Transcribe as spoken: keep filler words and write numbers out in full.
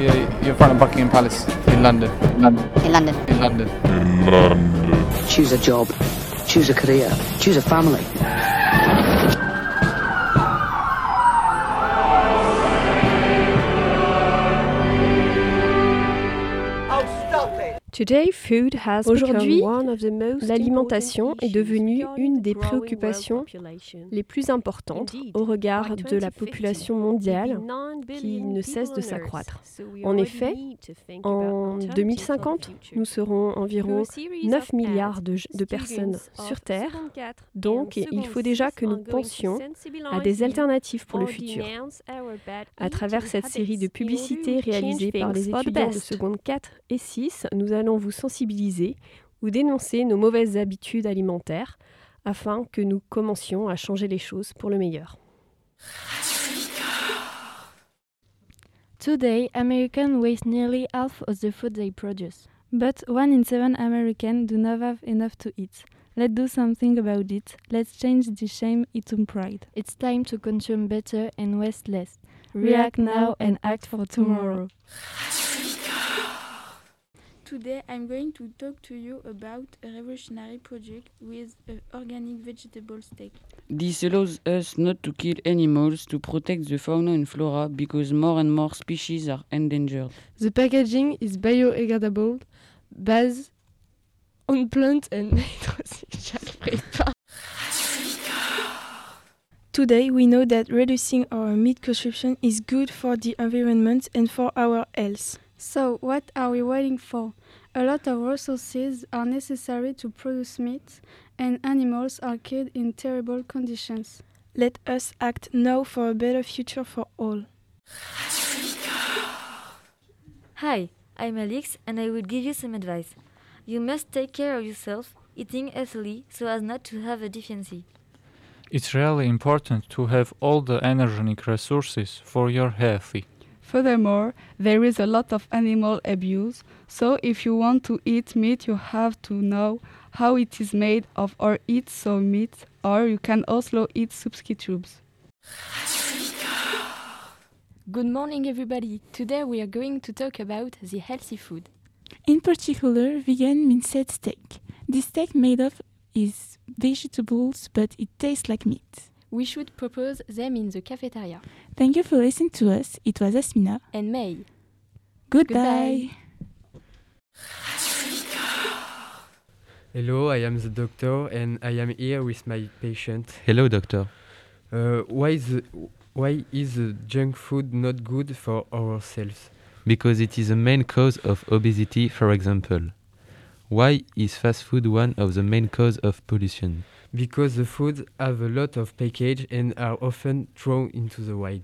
You're, you're in front of Buckingham Palace in London. In London. In London. In London. In London. Choose a job. Choose a career. Choose a family. Aujourd'hui, l'alimentation est devenue une des préoccupations les plus importantes au regard de la population mondiale qui ne cesse de s'accroître. En effet, en deux mille cinquante, nous serons environ neuf milliards de, de personnes sur Terre, donc il faut déjà que nous pensions à des alternatives pour le futur. À travers cette série de publicités réalisées par les étudiants de seconde quatre et six, nous allons vous sensibiliser ou dénoncer nos mauvaises habitudes alimentaires afin que nous commencions à changer les choses pour le meilleur. Today, Americans waste nearly half of the food they produce. But one in seven Americans do not have enough to eat. Let's do something about it. Let's change the shame into pride. It's time to consume better and waste less. React now and act for tomorrow. Today, I'm going to talk to you about a revolutionary project with an organic vegetable steak. This allows us not to kill animals to protect the fauna and flora because more and more species are endangered. The packaging is biodegradable, based on plants and nitrogen. Today, we know that reducing our meat consumption is good for the environment and for our health. So, what are we waiting for? A lot of resources are necessary to produce meat, and animals are killed in terrible conditions. Let us act now for a better future for all. Hi, I'm Alix, and I will give you some advice. You must take care of yourself, eating healthily so as not to have a deficiency. It's really important to have all the energetic resources for your health. Furthermore, there is a lot of animal abuse, so if you want to eat meat, you have to know how it is made of or eat some meat, or you can also eat substitutes. Good morning, everybody. Today we are going to talk about the healthy food. In particular, vegan minced steak. This steak made of is vegetables, but it tastes like meat. We should propose them in the cafeteria. Thank you for listening to us. It was Asmina and May. Goodbye. Hello, I am the doctor and I am here with my patient. Hello, doctor. Uh, why, the, why is the junk food not good for ourselves? Because it is a main cause of obesity, for example. Why is fast food one of the main cause of pollution? Because the foods have a lot of package and are often thrown into the wild.